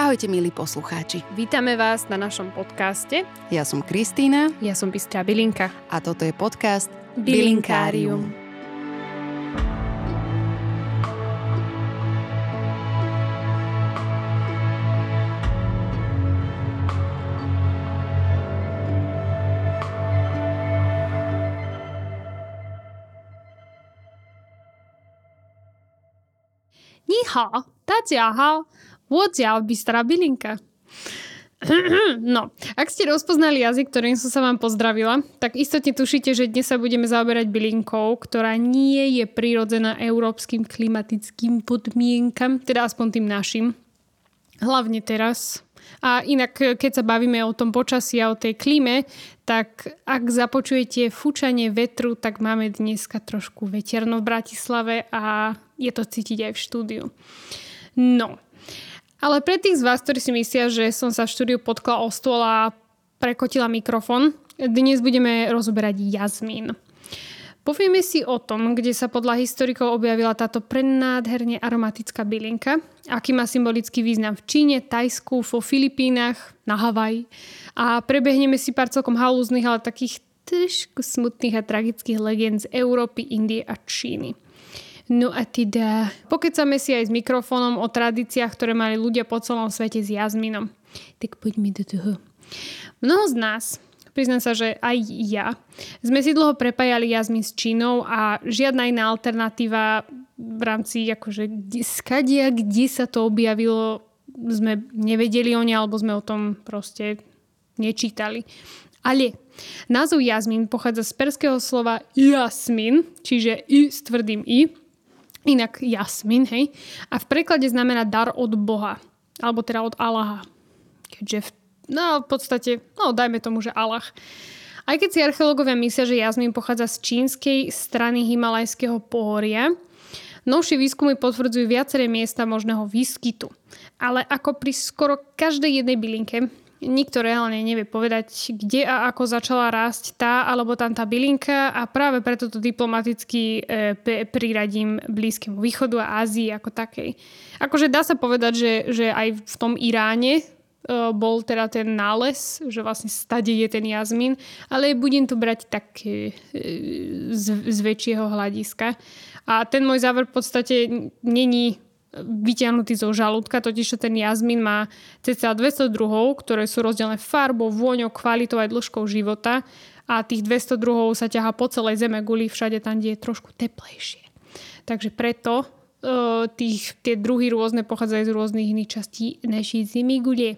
Ahojte, milí poslucháči. Vítame vás na našom podcaste. Ja som Kristína. Ja som Bystrá Bylinka. A toto je podcast Bylinkárium. Há, táťa, há, voďa, Bystrá Bylinka. No, ak ste rozpoznali jazyk, ktorým som sa vám pozdravila, tak istotne tušíte, že dnes sa budeme zaoberať bylinkou, ktorá nie je prirodzená európskym klimatickým podmienkam, teda aspoň tým našim. Hlavne teraz. A inak, keď sa bavíme o tom počasí a o tej klíme, tak ak započujete fučanie vetru, tak máme dneska trošku veterno v Bratislave a je to cítiť aj v štúdiu. No, ale pre tých z vás, ktorí si myslia, že som sa v štúdiu potkla o stôl a prekotila mikrofón, dnes budeme rozoberať jazmín. Povieme si o tom, kde sa podľa historikov objavila táto prenádherne aromatická bylinka, aký má symbolický význam v Číne, Tajsku, vo Filipínach, na Havaji. A prebehneme si pár celkom halúznych, ale takých trošku smutných a tragických legend z Európy, Indie a Číny. No a teda, pokecame si aj s mikrofónom o tradíciách, ktoré mali ľudia po celom svete s jazmínom. Tak poďme do toho. Mnoho z nás, priznám sa, že aj ja, sme si dlho prepájali jazmín s Čínou a žiadna iná alternatíva v rámci akože skadia, kde sa to objavilo, sme nevedeli o ne, alebo sme o tom proste nečítali. Ale názov jazmín pochádza z perského slova jasmin, čiže i s tvrdým i, inak jasmin, hej, a v preklade znamená dar od Boha, alebo teda od Allaha, keďže v podstate, dajme tomu, že Allah. Aj keď si archeológovia myslia, že jazmín pochádza z čínskej strany Himalajského pohoria, novšie výskumy potvrdzujú viaceré miesta možného výskytu. Ale ako pri skoro každej jednej bylinke, nikto reálne nevie povedať, kde a ako začala rásť tá alebo tam tá bylinka, a práve preto to diplomaticky priradím Blízkému východu a Ázii ako takej. Akože dá sa povedať, že aj v tom Iráne bol teda ten nález, že vlastne stade je ten jazmín, ale budem to brať tak z väčšieho hľadiska. A ten môj záver v podstate není vyťahnutý zo žalúdka, totižto ten jazmín má cca 200 druhov, ktoré sú rozdelené farbou, vôňou, kvalitou aj dĺžkou života, a tých 200 druhov sa ťahá po celej zeme guli, všade tam, kde je trošku teplejšie. Takže preto tie druhy rôzne pochádzajú z rôznych iných častí našej zimy gule.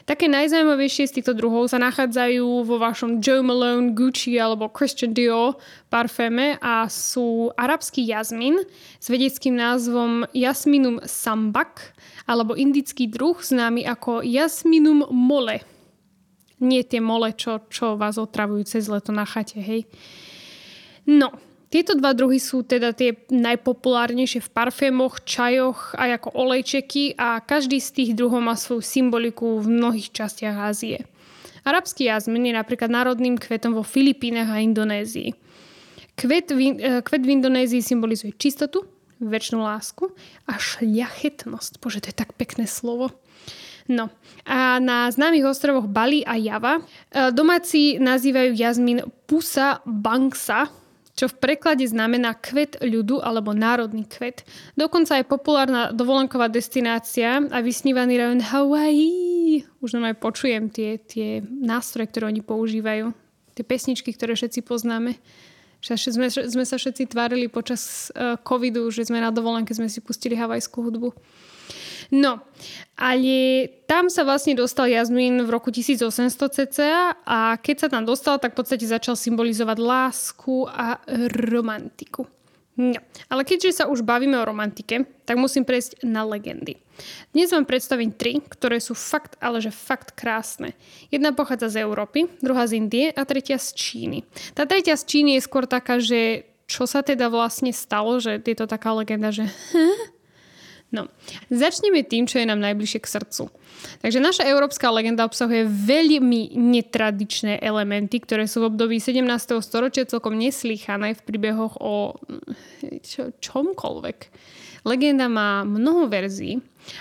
Také najzaujímavejšie z týchto druhov sa nachádzajú vo vašom Jo Malone, Gucci alebo Christian Dior parféme a sú arabský jazmín s vedeckým názvom Jasminum sambak alebo indický druh známy ako Jasminum mole. Nie tie mole, čo vás otravujú cez leto na chate, hej. No, tieto dva druhy sú teda tie najpopulárnejšie v parfémoch, čajoch aj ako olejčeky, a každý z tých druhov má svoju symboliku v mnohých častiach Ázie. Arabský jazmín je napríklad národným kvetom vo Filipínach a Indonézii. Kvet v Indonézii symbolizuje čistotu, večnú lásku a šľachetnosť. Bože, to je tak pekné slovo. No, a na známych ostrovoch Bali a Java domáci nazývajú jazmín Pusa Bangsa, čo v preklade znamená kvet ľudu alebo národný kvet. Dokonca je populárna dovolenková destinácia a vysnívaný rajon Hawaii. Už normálne počujem tie nástroje, ktoré oni používajú. Tie pesničky, ktoré všetci poznáme. Sme sa všetci tvárili počas covidu, že sme na dovolenke, sme si pustili hawajskú hudbu. No, ale tam sa vlastne dostal jazmín v roku 1800 cca, a keď sa tam dostal, tak v podstate začal symbolizovať lásku a romantiku. No, ale keďže sa už bavíme o romantike, tak musím prejsť na legendy. Dnes vám predstavím tri, ktoré sú fakt, ale že fakt krásne. Jedna pochádza z Európy, druhá z Indie a tretia z Číny. Tá tretia z Číny je skôr taká, že čo sa teda vlastne stalo, že je to taká legenda, že... No, začneme tým, čo je nám najbližšie k srdcu. Takže naša európska legenda obsahuje veľmi netradičné elementy, ktoré sú v období 17. storočia celkom neslýchané v príbehoch o čomkoľvek. Legenda má mnoho verzií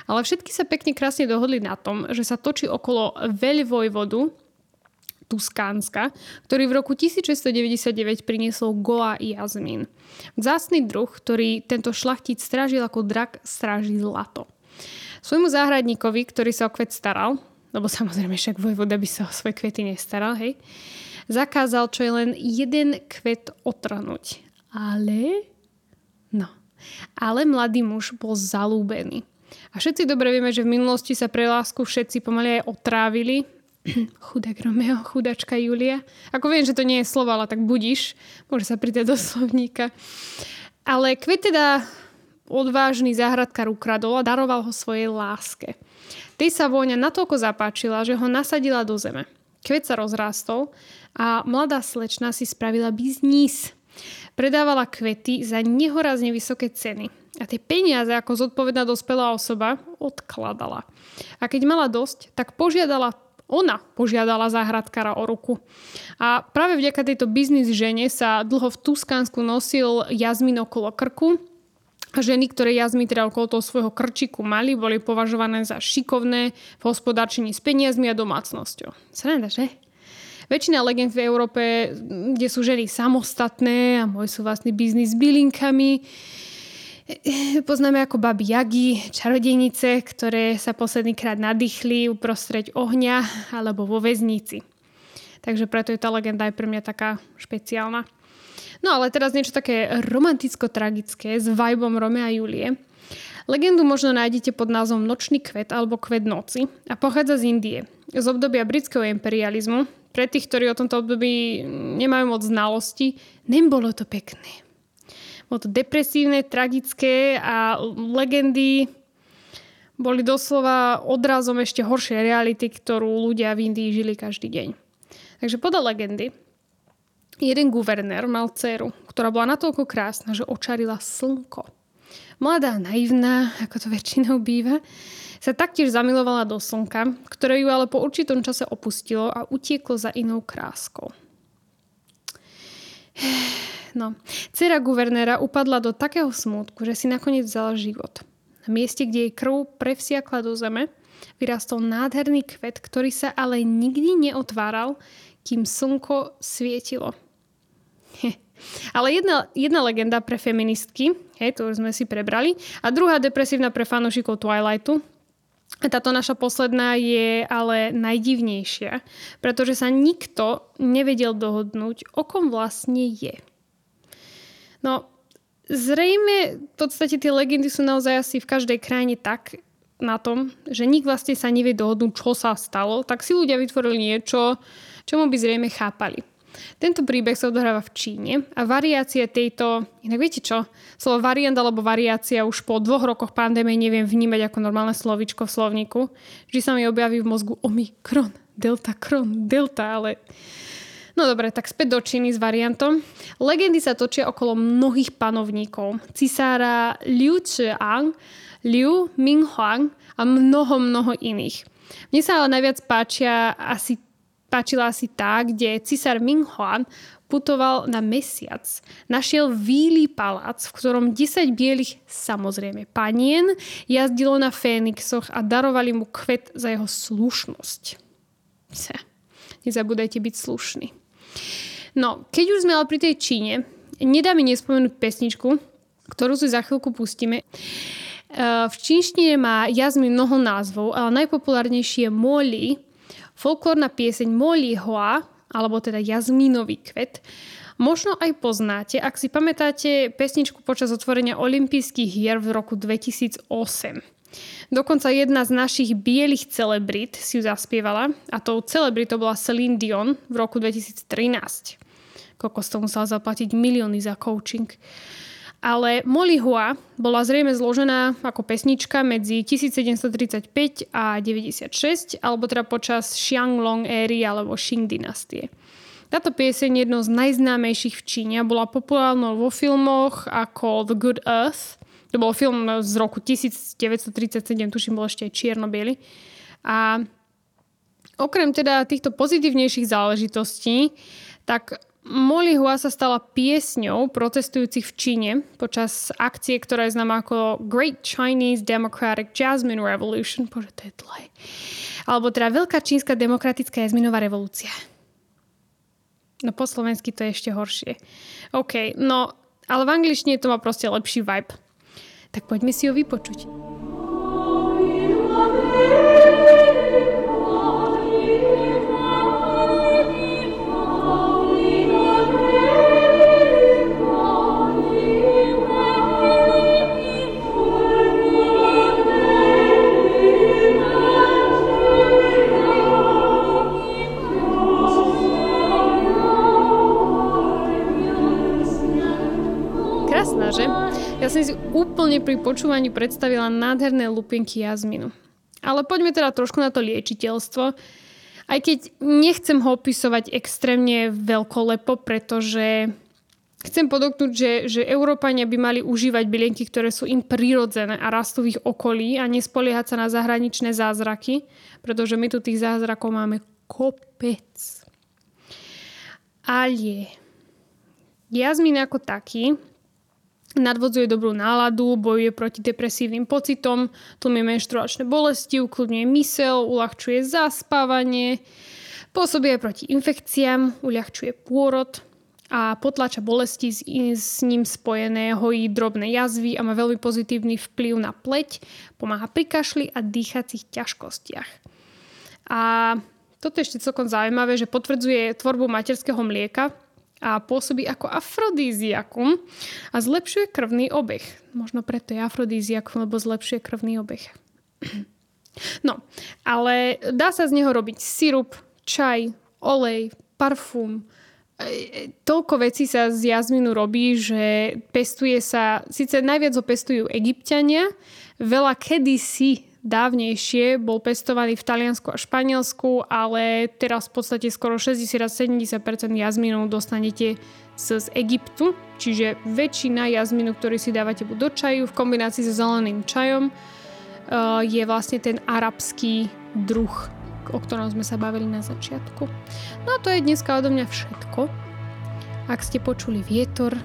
Ale všetky sa pekne krásne dohodli na tom, že sa točí okolo veľvojvodu Tuskánska, ktorý v roku 1699 priniesol Goa i jazmín. Vzácny druh, ktorý tento šlachtic strážil ako drak stráži zlato. Svojmu záhradníkovi, ktorý sa o kvet staral, lebo samozrejme však vojvoda by sa o svoje kvety nestaral, hej, zakázal čo je len jeden kvet otrhnúť. Ale mladý muž bol zalúbený. A všetci dobre vieme, že v minulosti sa pre lásku všetci pomaly aj otrávili. Chudák Romeo, chudačka Julia. Ako viem, že to nie je slovo, ale tak budiš. Môže sa pridať do slovníka. Ale kvet teda odvážny záhradkár ukradol a daroval ho svojej láske. Tej sa vôňa natoľko zapáčila, že ho nasadila do zeme. Kvet sa rozrástol a mladá slečna si spravila biznis. Predávala kvety za nehorazne vysoké ceny. A tie peniaze, ako zodpovedná dospelá osoba, odkladala. A keď mala dosť, tak požiadala záhradkára o ruku. A práve vďaka tejto biznis žene sa dlho v Tuskánsku nosil jazmín okolo krku. Ženy, ktoré jazmy teda okolo toho svojho krčiku mali, boli považované za šikovné v hospodárčení s peniazmi a domácnosťou. Sranda, že? Väčšina legend v Európe, kde sú ženy samostatné a môj sú vlastný biznis s bylinkami, poznáme ako baby Jagi, čarodejnice, ktoré sa poslednýkrát nadýchli uprostred ohňa alebo vo väznici. Takže preto je tá legenda aj pre mňa taká špeciálna. No ale teraz niečo také romanticko-tragické s vibom Romea a Julie. Legendu možno nájdete pod názvom Nočný kvet alebo Kvet noci a pochádza z Indie, z obdobia britského imperializmu. Pre tých, ktorí o tomto období nemajú moc znalosti, nebolo to pekné. Bolo to depresívne, tragické a legendy boli doslova odrazom ešte horšej reality, ktorú ľudia v Indii žili každý deň. Takže podľa legendy jeden guvernér mal dceru, ktorá bola natoľko krásna, že očarila slnko. Mladá, naivná, ako to väčšinou býva, sa taktiež zamilovala do slnka, ktoré ju ale po určitom čase opustilo a utieklo za inou kráskou. No, dcera guvernéra upadla do takého smútku, že si nakoniec vzala život. Na mieste, kde jej krv prevsiakla do zeme, vyrastol nádherný kvet, ktorý sa ale nikdy neotváral, kým slnko svietilo. Ale jedna legenda pre feministky, to už sme si prebrali, a druhá depresívna pre fanúšikov Twilightu. Táto naša posledná je ale najdivnejšia, pretože sa nikto nevedel dohodnúť, o kom vlastne je. No, zrejme v podstate tie legendy sú naozaj asi v každej krajine tak na tom, že nikto vlastne sa nevie dohodnúť, čo sa stalo, tak si ľudia vytvorili niečo, čomu by zrejme chápali. Tento príbeh sa odohráva v Číne a variácia tejto, inak viete čo, slovo variant alebo variácia už po 2 rokoch pandémie neviem vnímať ako normálne slovíčko v slovníku, že sa mi objaví v mozgu omikron, delta, kron, delta, ale... No dobre, tak späť do Číny s variantom. Legendy sa točia okolo mnohých panovníkov. Cisára Liu Qiang, Liu Minghuang a mnoho iných. Mne sa ale najviac páčila asi tá, kde cisár Minghuang putoval na mesiac. Našiel výlý palác, v ktorom 10 bielých, samozrejme, panien jazdilo na fénixoch a darovali mu kvet za jeho slušnosť. Nezabúdajte byť slušný. No, keď už sme ale pri tej Číne, nedá mi nespomenúť pesničku, ktorú si za chvíľku pustíme. V čínštine má jazmín mnoho názvov, ale najpopulárnejší je Moli. Folklórna pieseň Moli Hoa, alebo teda jazmínový kvet, možno aj poznáte, ak si pamätáte pesničku počas otvorenia olympijských hier v roku 2008. Dokonca jedna z našich bielých celebrít si ju zaspievala a tou celebritou bola Celine Dion v roku 2013. Kokos to musela zaplatiť milióny za coaching. Ale Moli Hoa bola zrejme zložená ako pesnička medzi 1735 a 96, alebo teda počas Xianglong éry alebo Qing dynastie. Táto pieseň je jednou z najznámejších v Číne a bola populárnou vo filmoch ako The Good Earth. To bol film z roku 1937, tuším, bol ešte aj čierno-biely. A okrem teda týchto pozitívnejších záležitostí, tak Molly Hua sa stala piesňou protestujúcich v Číne počas akcie, ktorá je známa ako Great Chinese Democratic Jasmine Revolution. Bože, to je dlhé. Alebo teda Veľká čínska demokratická jazminová revolúcia. No po slovensky to je ešte horšie. OK, no ale v angličtine to má proste lepší vibe. Tak poďme si ho vypočuť. Ja som si úplne pri počúvaní predstavila nádherné lupienky jazminu. Ale poďme teda trošku na to liečiteľstvo. Aj keď nechcem ho opisovať extrémne veľkolepo, pretože chcem podotknúť, že Európania by mali užívať bylinky, ktoré sú im prirodzené a rastú v ich okolí a nespoliehať sa na zahraničné zázraky, pretože my tu tých zázrakov máme kopec. Ale jazmin ako taký nadvodzuje dobrú náladu, bojuje proti depresívnym pocitom, tlmie menštruačné bolesti, ukludňuje myseľ, uľahčuje zaspávanie, pôsobí aj proti infekciám, uľahčuje pôrod a potláča bolesti s ním spojené, hojí drobné jazvy a má veľmi pozitívny vplyv na pleť, pomáha pri kašli a dýchacích ťažkostiach. A toto je ešte celkom zaujímavé, že potvrdzuje tvorbu materského mlieka a pôsobí ako afrodíziakum a zlepšuje krvný obeh. Možno preto je afrodíziakum, lebo zlepšuje krvný obeh. No, ale dá sa z neho robiť sirup, čaj, olej, parfum. Toľko vecí sa z jazminu robí, že pestuje sa, síce najviac ho pestujú Egypťania, veľa kedysi dávnejšie bol pestovaný v Taliansku a Španielsku, ale teraz v podstate skoro 60-70% jazmínov dostanete z Egyptu, čiže väčšina jazmínu, ktorý si dávate buď do čaju v kombinácii so zeleným čajom, je vlastne ten arabský druh, o ktorom sme sa bavili na začiatku. No a to je dneska odo mňa všetko. Ak ste počuli vietor,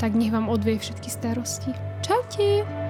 tak nech vám odvie všetky starosti. Čaute!